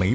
每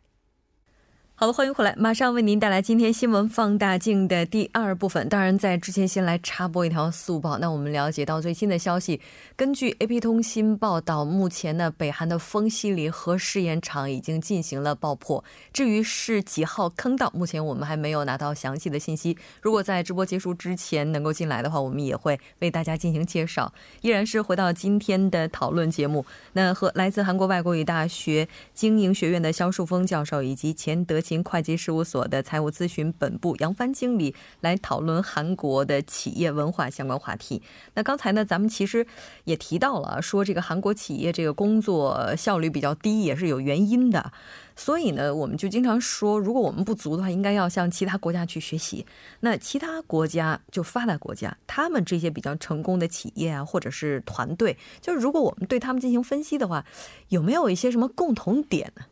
好的，欢迎回来，马上为您带来今天新闻放大镜的第2部分。当然在之前先来插播一条速报。那我们了解到最新的消息，根据 AP 通信报道，目前呢北韩的丰西里核试验场已经进行了爆破，至于是几号坑道，目前我们还没有拿到详细的信息，如果在直播结束之前能够进来的话，我们也会为大家进行介绍。依然是回到今天的讨论节目，那和来自韩国外国语大学经营学院的肖树峰教授以及前德勤会计事务所的财务咨询本部杨帆经理来讨论韩国的企业文化相关话题。那刚才呢咱们其实也提到了，说这个韩国企业这个工作效率比较低也是有原因的，所以呢我们就经常说，如果我们不足的话，应该要向其他国家去学习。那其他国家就发达国家，他们这些比较成功的企业啊，或者是团队，就是如果我们对他们进行分析的话，有没有一些什么共同点呢？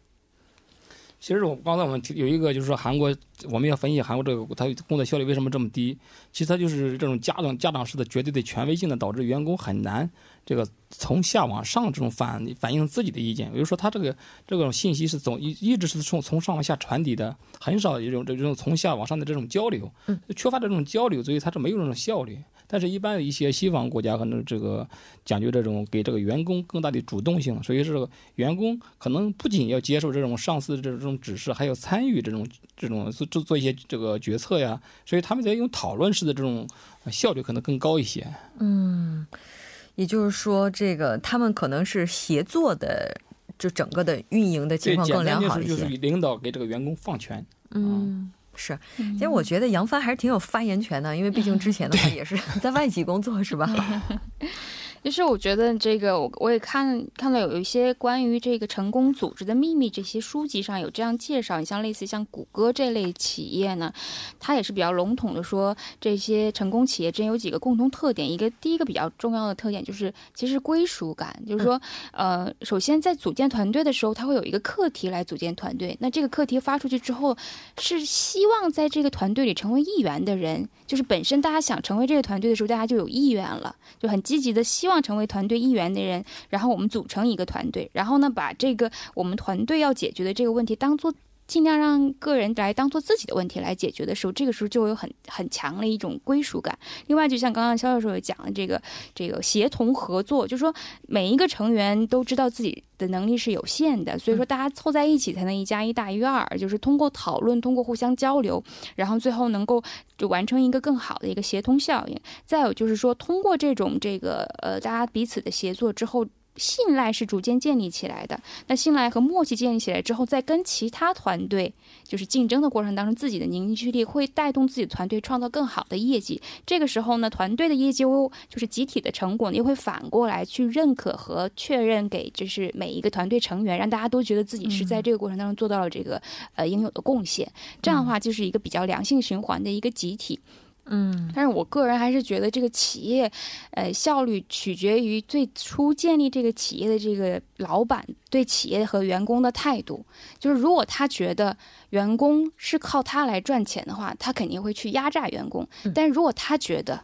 其实刚才我们有一个就是说韩国，我们要分析韩国这个它工作效率为什么这么低，其实它就是这种家长式的绝对的权威性的，导致员工很难这个从下往上这种反映自己的意见。比如说它这种信息是总一直是从上往下传递的，很少有这种从下往上的这种交流，缺乏这种交流，所以它是没有这种效率。但是一般一些西方国家可能这个讲究这种给这个员工更大的主动性，所以这个员工可能不仅要接受这种上司的这种指示，还要参与这种做一些这个决策呀，所以他们在用讨论式的这种效率可能更高一些。嗯，也就是说这个他们可能是协作的，就整个的运营的情况更良好一些。就是领导给这个员工放权。嗯。是，其实我觉得杨帆还是挺有发言权的，因为毕竟之前的话也是在外企工作，是吧？其实我觉得这个我也看到有一些关于这个成功组织的秘密这些书籍上有这样介绍，像类似像谷歌这类企业呢，它也是比较笼统的说这些成功企业真有几个共同特点。第一个比较重要的特点就是其实归属感，就是说首先在组建团队的时候，它会有一个课题来组建团队，那这个课题发出去之后，是希望在这个团队里成为一员的人，就是本身大家想成为这个团队的时候，大家就有意愿了，就很积极的希望成为团队一员的人，然后我们组成一个团队，然后呢把这个我们团队要解决的这个问题当做尽量让个人来当做自己的问题来解决的时候，这个时候就有很强的一种归属感。另外就像刚刚肖教授也讲的这个协同合作，就是说每一个成员都知道自己的能力是有限的，所以说大家凑在一起才能1+1大于2，就是通过讨论，通过互相交流，然后最后能够就完成一个更好的一个协同效应。再有就是说通过这种大家彼此的协作之后，信赖是逐渐建立起来的，那信赖和默契建立起来之后，在跟其他团队就是竞争的过程当中，自己的凝聚力会带动自己的团队创造更好的业绩。这个时候呢，团队的业绩就是集体的成果，你会反过来去认可和确认给就是每一个团队成员，让大家都觉得自己是在这个过程当中做到了这个应有的贡献。这样的话就是一个比较良性循环的一个集体。嗯，但是我个人还是觉得这个企业，效率取决于最初建立这个企业的这个老板对企业和员工的态度。就是如果他觉得员工是靠他来赚钱的话，他肯定会去压榨员工；但是如果他觉得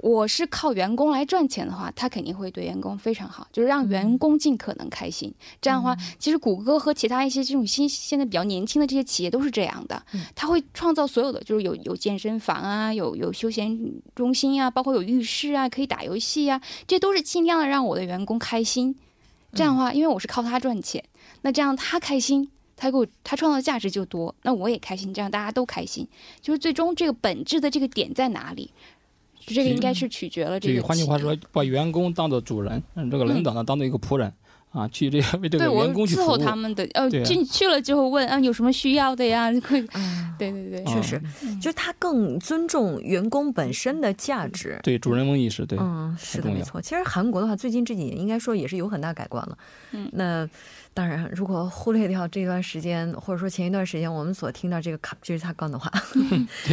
我是靠员工来赚钱的话，他肯定会对员工非常好，就是让员工尽可能开心。这样的话，其实谷歌和其他一些这种现在比较年轻的这些企业都是这样的，他会创造所有的，就是有健身房啊，有休闲中心啊，包括有浴室啊，可以打游戏啊，这都是尽量的让我的员工开心。这样的话，因为我是靠他赚钱，那这样他开心，他创造价值就多，那我也开心，这样大家都开心。就是最终这个本质的这个点在哪里？这个应该是取决了这个。对，换句话说，把员工当做主人，这个领导呢当做一个仆人啊，去为这个员工去服务。对，我伺候他们的，去了之后问有什么需要的呀？对对对，确实，就是他更尊重员工本身的价值。对，主人翁意识，对，是的，没错。其实韩国的话，最近这几年应该说也是有很大改观了。那当然如果互联这条这段时间或者说前一段时间我们所听到这个갑질 사건的话，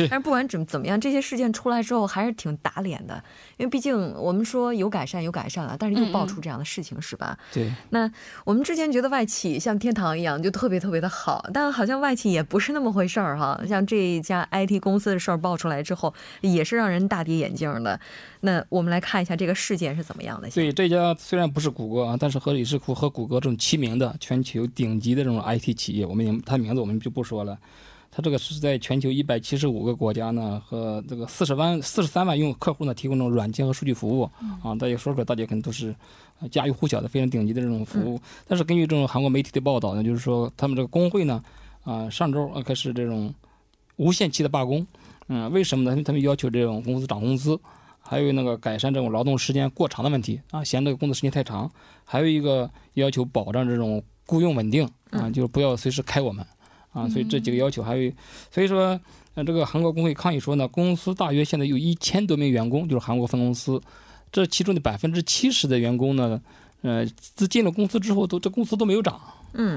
但不管怎么样这些事件出来之后还是挺打脸的，因为毕竟我们说有改善有改善了，但是又爆出这样的事情是吧。对，那我们之前觉得外企像天堂一样就特别特别的好，但好像外企也不是那么回事儿哈，像这一家IT公司的事儿爆出来之后也是让人大跌眼镜的。那我们来看一下这个事件是怎么样的。所以这家虽然不是谷歌啊，但是和李世库和谷歌这种齐名的全球顶级的这种 IT 企业，我们也他名字我们就不说了，它这个是在全球顶级的这种 IT 企业，175个国家呢，和这个43万用客户呢提供这种软件和数据服务啊，大家说出来大家可能都是家喻户晓的非常顶级的这种服务。但是根据这种韩国媒体的报道呢，就是说他们这个工会呢，上周开始这种无限期的罢工，为什么呢？他们要求这种公司涨工资，还有那个改善这种劳动时间过长的问题啊，嫌这个工作时间太长，还有一个要求保障这种雇佣稳定啊，就是不要随时开我们啊，所以这几个要求还有，所以说这个韩国工会抗议说呢，公司大约现在有1000多名员工，就是韩国分公司，这其中的70%的员工呢，自进了公司之后都这工资都没有涨，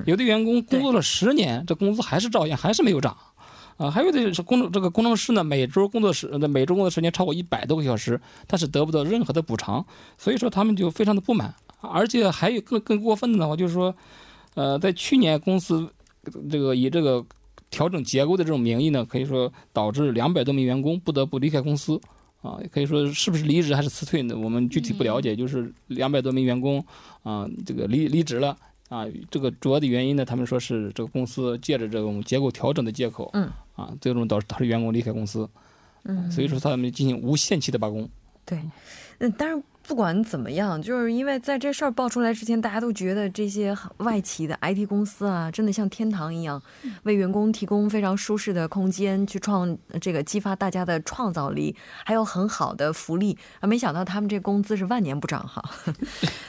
有的员工工作了10年，这工资还是照样还是没有涨。啊，还有的是工程师呢，每周工作时间超过100多个小时，但是得不到任何的补偿，所以说他们就非常的不满，而且还有更过分的呢，就是说，在去年公司这个以这个调整结构的这种名义呢，可以说导致200多名员工不得不离开公司，啊，可以说是不是离职还是辞退呢？我们具体不了解，就是200多名员工啊，这个离职了。啊，这个主要的原因呢，他们说是这个公司借着这种结构调整的借口，啊，最终导致员工离开公司，所以说他们进行无限期的罢工。对，当然不管怎么样，就是因为在这事儿爆出来之前，大家都觉得这些外企的 IT 公司啊，真的像天堂一样，为员工提供非常舒适的空间，去激发大家的创造力，还有很好的福利啊。没想到他们这工资是万年不涨哈，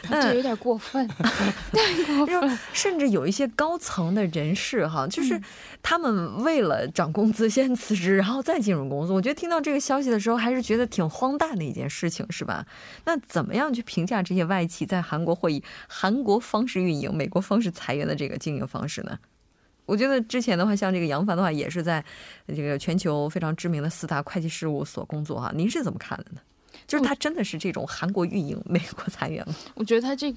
这有点过分，太过分。甚至有一些高层的人士哈，就是他们为了涨工资先辞职，然后再进入公司。我觉得听到这个消息的时候，还是觉得挺荒诞的一件事情，是吧？那怎么样去评价这些外企在韩国会以韩国方式运营、美国方式裁员的这个经营方式呢？我觉得之前的话，像这个杨帆的话，也是在这个全球非常知名的4大会计事务所工作哈，您是怎么看的呢？就是他真的是这种韩国运营、美国裁员吗？我觉得他这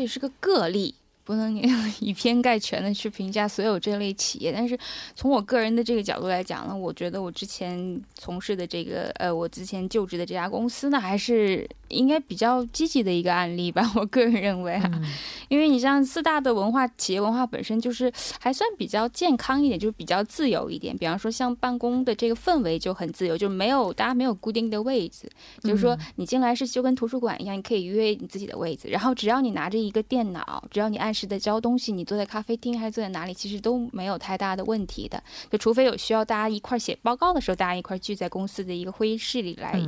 也是个个例。不能以偏概全的去评价所有这类企业，但是从我个人的这个角度来讲呢，我觉得我之前从事的这个我之前就职的这家公司呢，还是应该比较积极的一个案例吧，我个人认为因为你像4大的文化企业文化本身就是还算比较健康一点，就是比较自由一点，比方说像办公的这个氛围就很自由，就大家没有固定的位置，就是说你进来是就跟图书馆一样，你可以约你自己的位置，然后只要你拿着一个电脑，只要你按时的交东西，你坐在咖啡厅还是坐在哪里其实都没有太大的问题的，就除非有需要大家一块写报告的时候，大家一块聚在公司的一个会议室里来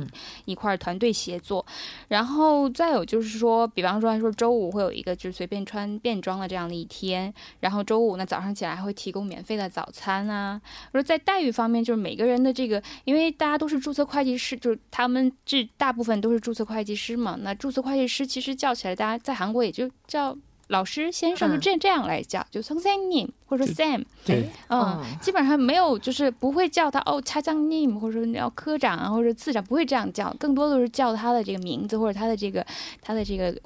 一块团队协作。然后再有就是说，比方说周五会有一个就是随便穿便装的这样的一天，然后周五呢早上起来还会提供免费的早餐啊。说在待遇方面，就是每个人的这个，因为大家都是注册会计师，就是他们大部分都是注册会计师嘛，那注册会计师其实叫起来大家在韩国也就叫老师先生，就这样来叫，就선생님或者说 Sam， 对，基本上没有，就是不会叫他차장님或者说要科长啊，或者次长，不会这样叫，更多的是叫他的这个名字或者他的这个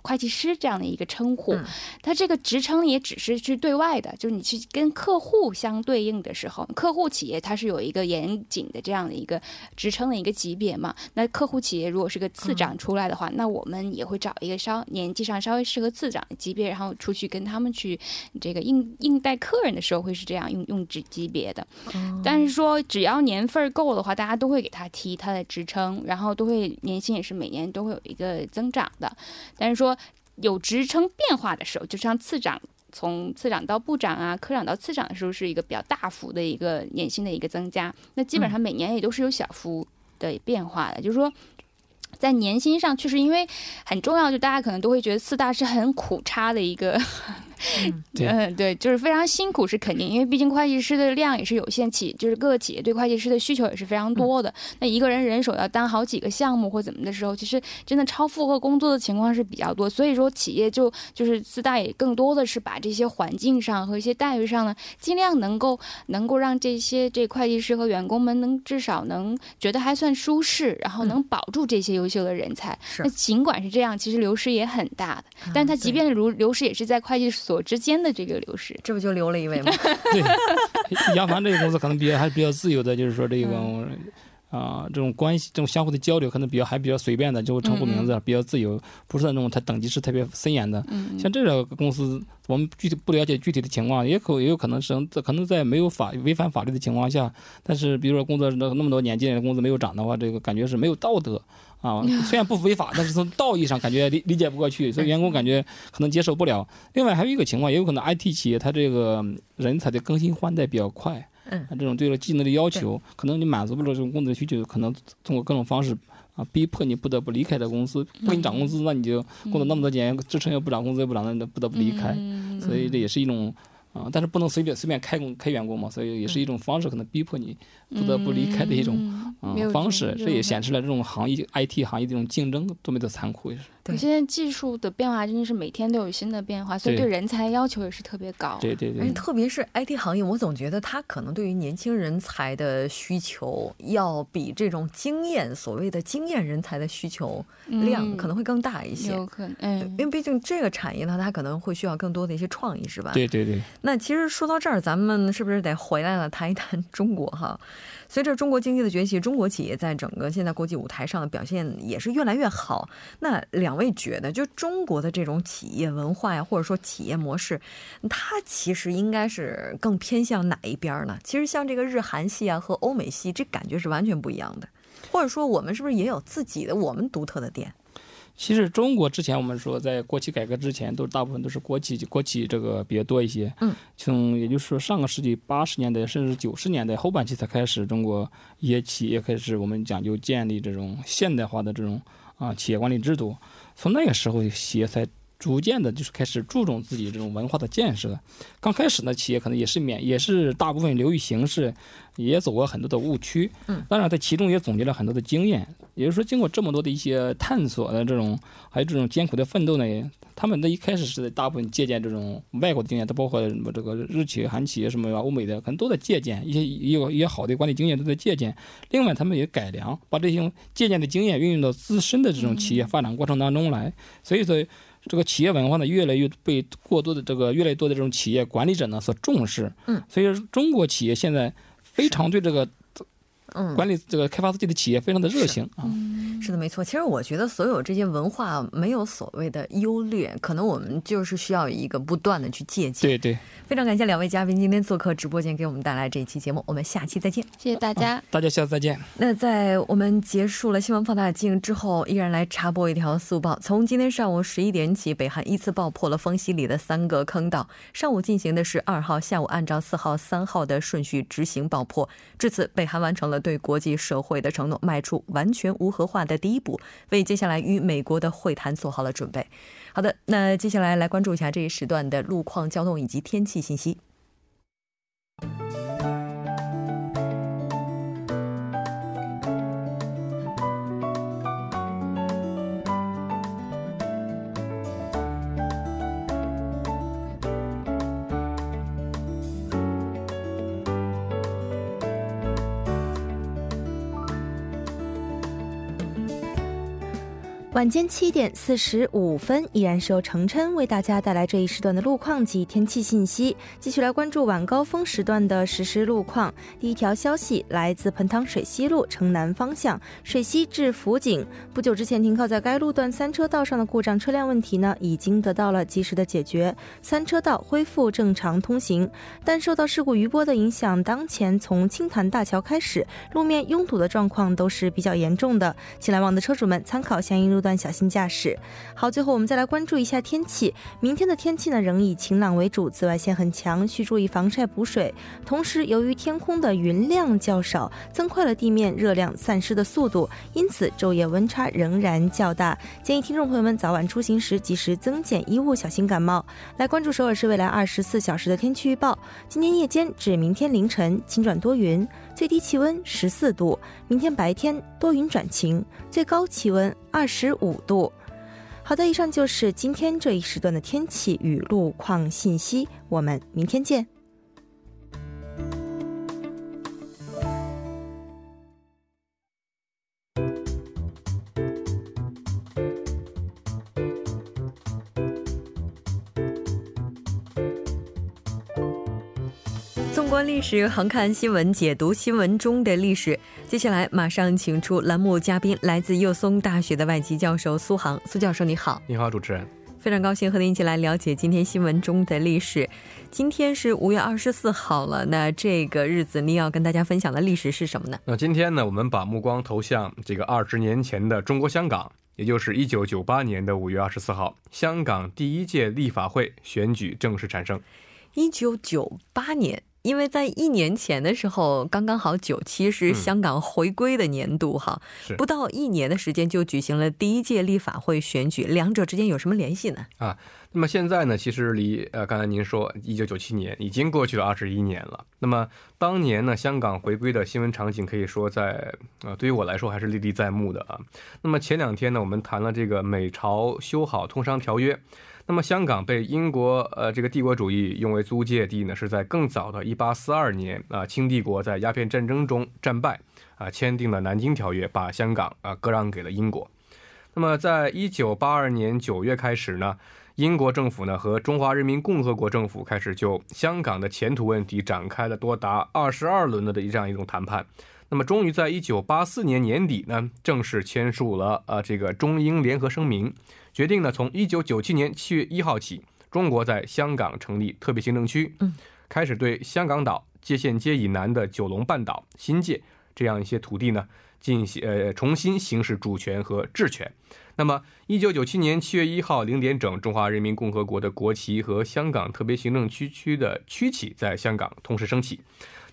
会计师这样的一个称呼。他这个职称也只是去对外的，就是你去跟客户相对应的时候，客户企业它是有一个严谨的这样的一个职称的一个级别嘛。那客户企业如果是个次长出来的话，那我们也会找一个年纪上稍微适合次长的级别，然后出去跟他们去这个应待客人的时候会是这样用级别的。但是说只要年份够的话，大家都会给他提他的职称，然后都会年薪也是每年都会有一个增长的。但是说有职称变化的时候，就像从次长到部长啊，科长到次长的时候是一个比较大幅的一个年薪的一个增加，那基本上每年也都是有小幅的变化的。就是说在年薪上确实因为很重要，就大家可能都会觉得4大是很苦差的一个对，对，养反正这个公司可能比还比较自由的，就是说这种关系这种相互的交流可能比还比较随便的，就成不名字，比较自由。不是那种他等级是特别森严的，像这个公司我们具体不了解具体的情况，也可能在没有违法的情况下，但是比如说公司没有道德。 虽然不违法，但是从道义上感觉理解不过去，所以员工感觉可能接受不了。另外还有一个情况，也有可能 IT 企业它这个人才的更新换代比较快，这种对了技能的要求可能你满足不了这种工作需求，可能通过各种方式 逼迫你不得不离开的公司，不给你涨工资，那你就工作那么多年支撑也不涨工资也不涨，那你不得不离开，所以这也是一种 但是不能随便开工开员工嘛，所以也是一种方式，可能逼迫你不得不离开的一种方式，这也显示了这种行业 IT 行业这种竞争多么的残酷。现在技术的变化真的是每天都有新的变化，所以对人才要求也是特别高，对对对，特别是 IT 行业，我总觉得它可能对于年轻人才的需求要比这种经验所谓的经验人才的需求量可能会更大一些，因为毕竟这个产业呢它可能会需要更多的一些创意，是吧？对对对。 那其实说到这儿，咱们是不是得回来了谈一谈中国哈？ 随着中国经济的崛起，中国企业在整个现在国际舞台上的表现也是越来越好，那两位觉得就中国的这种企业文化呀，或者说企业模式，它其实应该是更偏向哪一边呢？其实像这个日韩系啊和欧美系，这感觉是完全不一样的，或者说我们是不是也有自己的我们独特的点？ 其实中国之前我们说在国际改革之前都大部分都是国企企业管理制度，从那个时候企业才逐渐的就是开始注重自己这种文化的建设。刚开始呢企业可能也是也是大部分留于形式，也走过很多的误区，当然在其中也总结了很多的经验，也就是说经过这么多的一些探索的这种还有这种艰苦的奋斗呢，他们的一开始是在大部分借鉴这种外国的经验，都在借鉴，也有好的管理经验都在借鉴。另外他们也改良，把这些借鉴的经验运用到自身的这种企业发展过程当中来，所以说 这个企业文化呢越来越被过多的这个越来越多的这种企业管理者呢所重视，所以中国企业现在非常对这个管理这个开发自己的企业非常的热情。是的，没错。其实我觉得所有这些文化没有所谓的优劣，可能我们就是需要一个不断的去借鉴。对对，非常感谢两位嘉宾今天做客直播间给我们带来这一期节目，我们下期再见。谢谢大家，大家下次再见。那在我们结束了新闻放大镜之后，依然来插播一条速报。从今天上午11点起， 北韩一次爆破了丰西里的3个坑道，上午进行的是2号下午按照4号3号的顺序执行爆破，至此北韩完成了对国际社会的承诺，迈出完全无核化的第一步，为接下来与美国的会谈做好了准备。好的，那接下来来关注一下这一时段的路况交通以及天气信息。 晚间7点45分， 依然是由程琛为大家带来这一时段的路况及天气信息。 继续来关注晚高峰时段的实时路况。 第一条消息来自彭塘水西路城南方向水西至福井， 不久之前停靠在该路段三车道上的故障车辆问题呢已经得到了及时的解决， 3车道恢复正常通行。 但受到事故余波的影响，当前从青潭大桥开始路面拥堵的状况都是比较严重的，请来往的车主们参考相应路段段小心驾驶。好，最后我们再来关注一下天气。明天的天气呢仍以晴朗为主，紫外线很强，需注意防晒补水。同时由于天空的云量较少，增快了地面热量散失的速度，因此昼夜温差仍然较大，建议听众朋友们早晚出行时及时增减衣物，小心感冒。来关注首尔市未来24小时的天气预报。今天夜间至明天凌晨晴转多云，最低气温14度，明天白天多云转晴，最高气温25度。好的，以上就是今天这一时段的天气与路况信息，我们明天见。纵观历史，横看新闻，解读新闻中的历史。接下来马上请出栏目嘉宾，来自幼松大学的外籍教授苏航。 苏教授你好。 你好主持人。 非常高兴和您一起来了解今天新闻中的历史。 今天是 5月24号了， 那这个日子您要跟大家分享的历史是什么呢？ 那今天呢我们把目光投向这个 20年前的中国香港， 也就是 1998年的 5月24号， 香港第一届立法会选举正式产生。 1998年， 因为在一年前的时候， 刚刚好97是 香港回归的年度哈， 不到一年的时间就举行了第一届立法会选举， 两者之间有什么联系呢？ 那么现在呢， 其实离刚才您说 1997年 已经过去了 21年了。 那么当年呢， 香港回归的新闻场景可以说在对于我来说还是历历在目的。 那么前两天呢， 我们谈了这个美朝修好通商条约。 那么香港被英国这个帝国主义用为租界地呢， 是在更早的 1842年， 清帝国在鸦片战争中战败， 签订了南京条约， 把香港割让给了英国。 那么在 1982年 9月 开始呢， 英国政府呢和中华人民共和国政府开始就香港的前途问题展开了多达 22轮的这样一种谈判。 那么终于在 1984年 年底呢， 正式签署了这个中英联合声明， 决定呢从 1997年 7月1 号起， 中国在香港成立特别行政区， 开始对香港岛界限街以南的九龙半岛、 新界这样一些土地呢重新行使主权和治权。 那么 1997年 7月1 号0点整， 中华人民共和国的国旗和香港特别行政区的区旗在香港同时升起。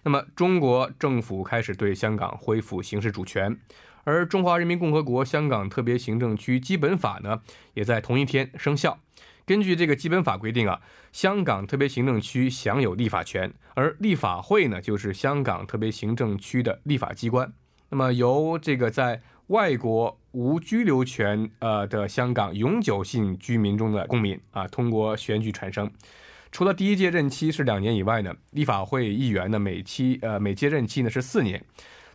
那么中国政府开始对香港恢复行使主权， 而中华人民共和国香港特别行政区基本法呢， 也在同一天生效。 根据这个基本法规定， 香港特别行政区享有立法权， 而立法会呢， 就是香港特别行政区的立法机关。 那么由这个在外国无居留权的香港永久性居民中的公民， 通过选举产生。 除了第一届任期是 2年以外呢， 立法会议员的每届任期是 4年。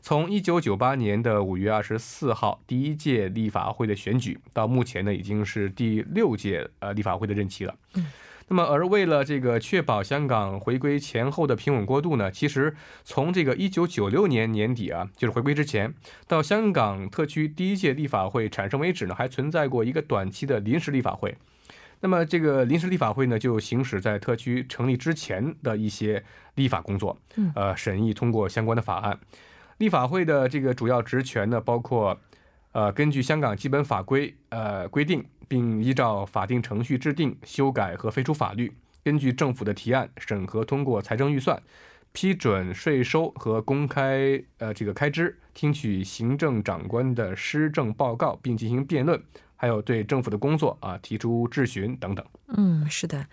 从 1998年 的 5月24 号第一届 立法会的选举， 到目前呢， 已经是第6届 立法会的任期了。 那么而为了这个确保香港回归前后的平稳过渡呢， 其实从这个 1996年 年底， 就是回归之前， 到香港特区第一届立法会产生为止呢， 还存在过一个短期的临时立法会。 那么这个临时立法会呢， 就行使在特区成立之前的一些立法工作， 审议通过相关的法案。 立法会的这个主要职权呢， 包括根据香港基本法规规定， 并依照法定程序制定、修改和废除法律， 根据政府的提案审核通过财政预算， 批准税收和公开这个开支， 听取行政长官的施政报告并进行辩论， 还有对政府的工作提出质询等等。 是的。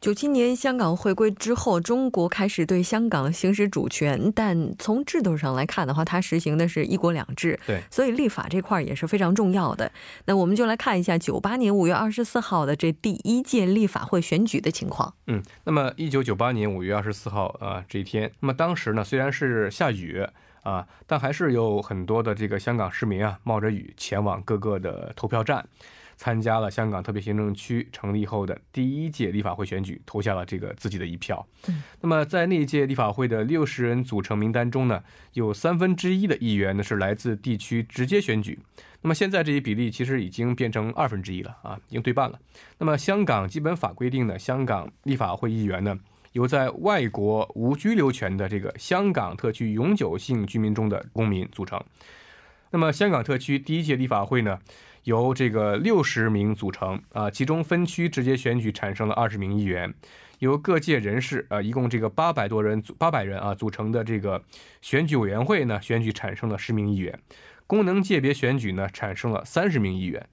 97年 香港回归之后， 中国开始对香港行使主权， 但从制度上来看的话， 它实行的是一国两制， 所以立法这块也是非常重要的。 那我们就来看一下 98年 5月24号的这第一届立法会选举的情况。 那么 1998年 5月24号这一天， 那么当时呢， 虽然是下雨， 但还是有很多的这个香港市民冒着雨前往各个的投票站， 参加了香港特别行政区成立后的第一届立法会选举， 投下了这个自己的一票。 那么在那一届立法会的 60人组成名单中呢，有1/3的议员呢， 是来自地区直接选举。 那么现在这一比例， 其实已经变成1/2了， 已经对半了。 那么香港基本法规定呢， 香港立法会议员呢， 由在外国无居留权的这个香港特区永久性居民中的公民组成。那么香港特区第一届立法会呢， 由这个60名组成， 其中分区直接选举产生了20名议员， 由各界人士， 一共这个800多人组成的这个选举委员会呢， 选举产生了10名议员， 功能界别选举呢， 产生了30名议员。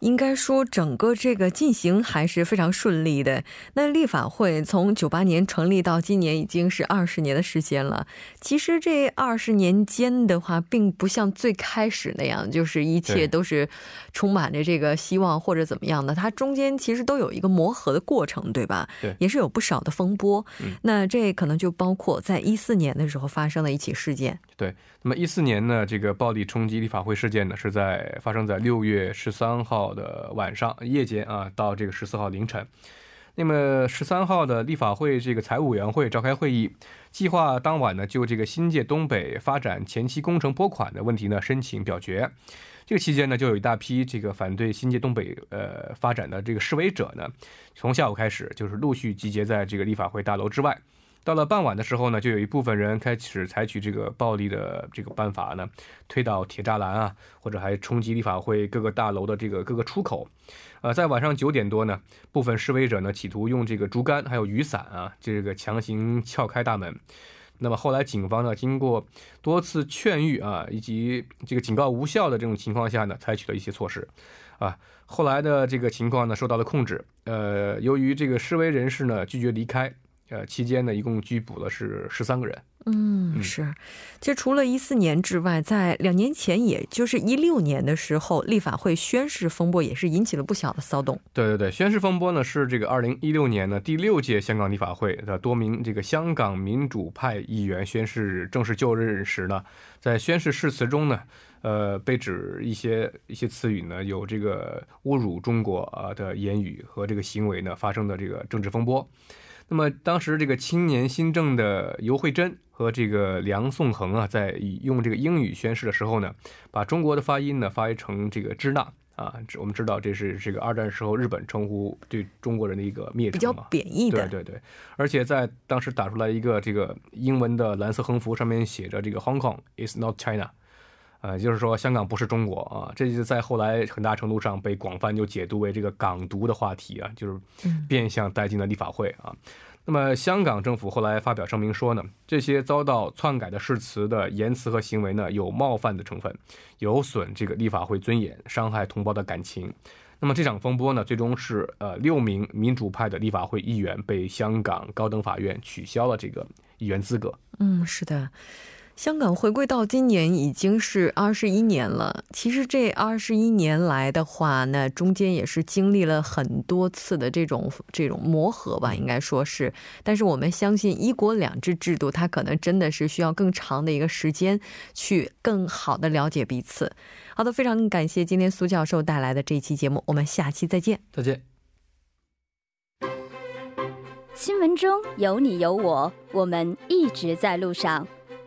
应该说整个这个进行还是非常顺利的。 那立法会从98年 成立到今年已经是20年的时间了。 其实这20年间的话并不像最开始那样， 就是一切都是充满着这个希望或者怎么样的， 它中间其实都有一个磨合的过程，对吧？ 也是有不少的风波。 那这可能就包括在 14年的时候发生的一起事件。 对，那么14年呢， 这个暴力冲击立法会事件呢， 是发生在 6月13号 晚上夜间到这个14号凌晨。 那么13号的立法会这个财务委员会召开会议， 计划当晚呢， 就这个新界东北发展前期工程拨款的问题呢申请表决。 这个期间呢， 就有一大批这个反对新界东北发展的这个示威者呢， 从下午开始 就是陆续集结在这个立法会大楼之外。 到了傍晚的时候呢， 就有一部分人开始采取这个暴力的办法呢， 推倒铁栅栏啊， 或者还冲击立法会各个大楼的各个出口。 在晚上9点多呢， 部分示威者呢， 企图用这个竹竿还有雨伞啊， 这个强行撬开大门。 那么后来警方呢， 经过多次劝谕啊， 以及这个警告无效的这种情况下呢， 采取了一些措施。 后来的这个情况呢， 受到了控制。由于这个示威人士呢， 拒绝离开， 期间呢， 一共拘捕了是13个人。 是，其实除了14年之外， 在2年前， 也就是16年的时候， 立法会宣誓风波也是引起了不小的骚动。 对，宣誓风波呢， 是这个2016年呢， 第6届香港立法会多名这个香港民主派议员宣誓正式就任时呢， 在宣誓誓词中呢， 被指一些词语呢， 有这个侮辱中国的言语和这个行为呢， 发生的这个政治风波。 那么当时这个青年新政的游惠珍和这个梁颂恒啊， 在用这个英语宣誓的时候呢， 把中国的发音呢发成这个支那。 我们知道这是这个二战时候日本称呼对中国人的一个蔑称，比较贬义的。 对，而且在当时打出来一个这个英文的蓝色横幅， 上面写着这个 Hong Kong is not China， 就是说香港不是中国啊。 这就在后来很大程度上被广泛就解读为这个港独的话题啊， 就是变相带进了立法会啊。 那么香港政府后来发表声明说呢， 这些遭到篡改的誓词的言辞和行为呢， 有冒犯的成分， 有损这个立法会尊严， 伤害同胞的感情。 那么这场风波呢， 最终是6名民主派的立法会议员 被香港高等法院取消了这个议员资格。 是的， 香港回归到今年已经是21年了。 其实这21年来的话呢， 中间也是经历了很多次的这种磨合吧， 应该说是。 但是我们相信一国两制制度， 它可能真的是需要更长的一个时间去更好的了解彼此。 好的，非常感谢今天苏教授带来的这一期节目， 我们下期再见。 再见。 新闻中有你有我， 我们一直在路上，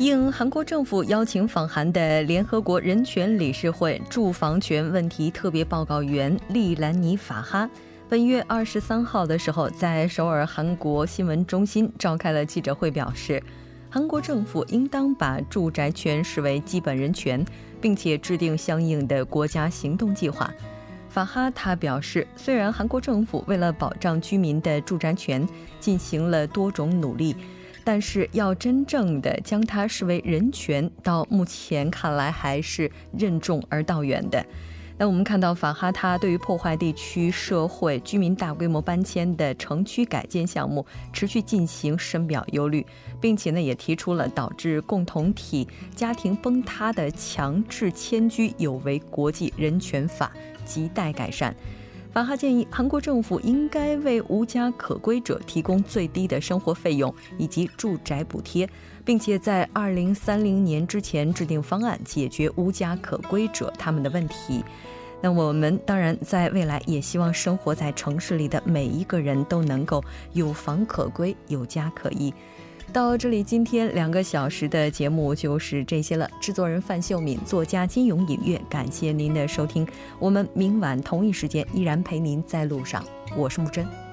应韩国政府邀请访韩的联合国人权理事会驻防权问题特别报告员利兰尼法哈， 本月23号的时候， 在首尔韩国新闻中心召开了记者会，表示 韩国政府应当把住宅权视为基本人权， 并且制定相应的国家行动计划。 法哈他表示， 虽然韩国政府为了保障居民的住宅权 进行了多种努力， 但是要真正的将它视为人权，到目前看来还是任重而道远的。那那我们看到法哈他对于破坏地区社会居民大规模搬迁的城区改建项目持续进行深表忧虑，并且呢也提出了导致共同体家庭崩塌的强制迁居有违国际人权法，亟待改善。法哈建议韩国政府应该为无家可归者提供最低的生活费用以及住宅补贴，并且在2030年之前制定方案解决无家可归者他们的问题。那我们当然在未来也希望生活在城市里的每一个人都能够有房可归，有家可依。到这里，今天2个小时的节目就是这些了。制作人范秀敏，作家金勇隐月，感谢您的收听。我们明晚同一时间依然陪您在路上，我是木真。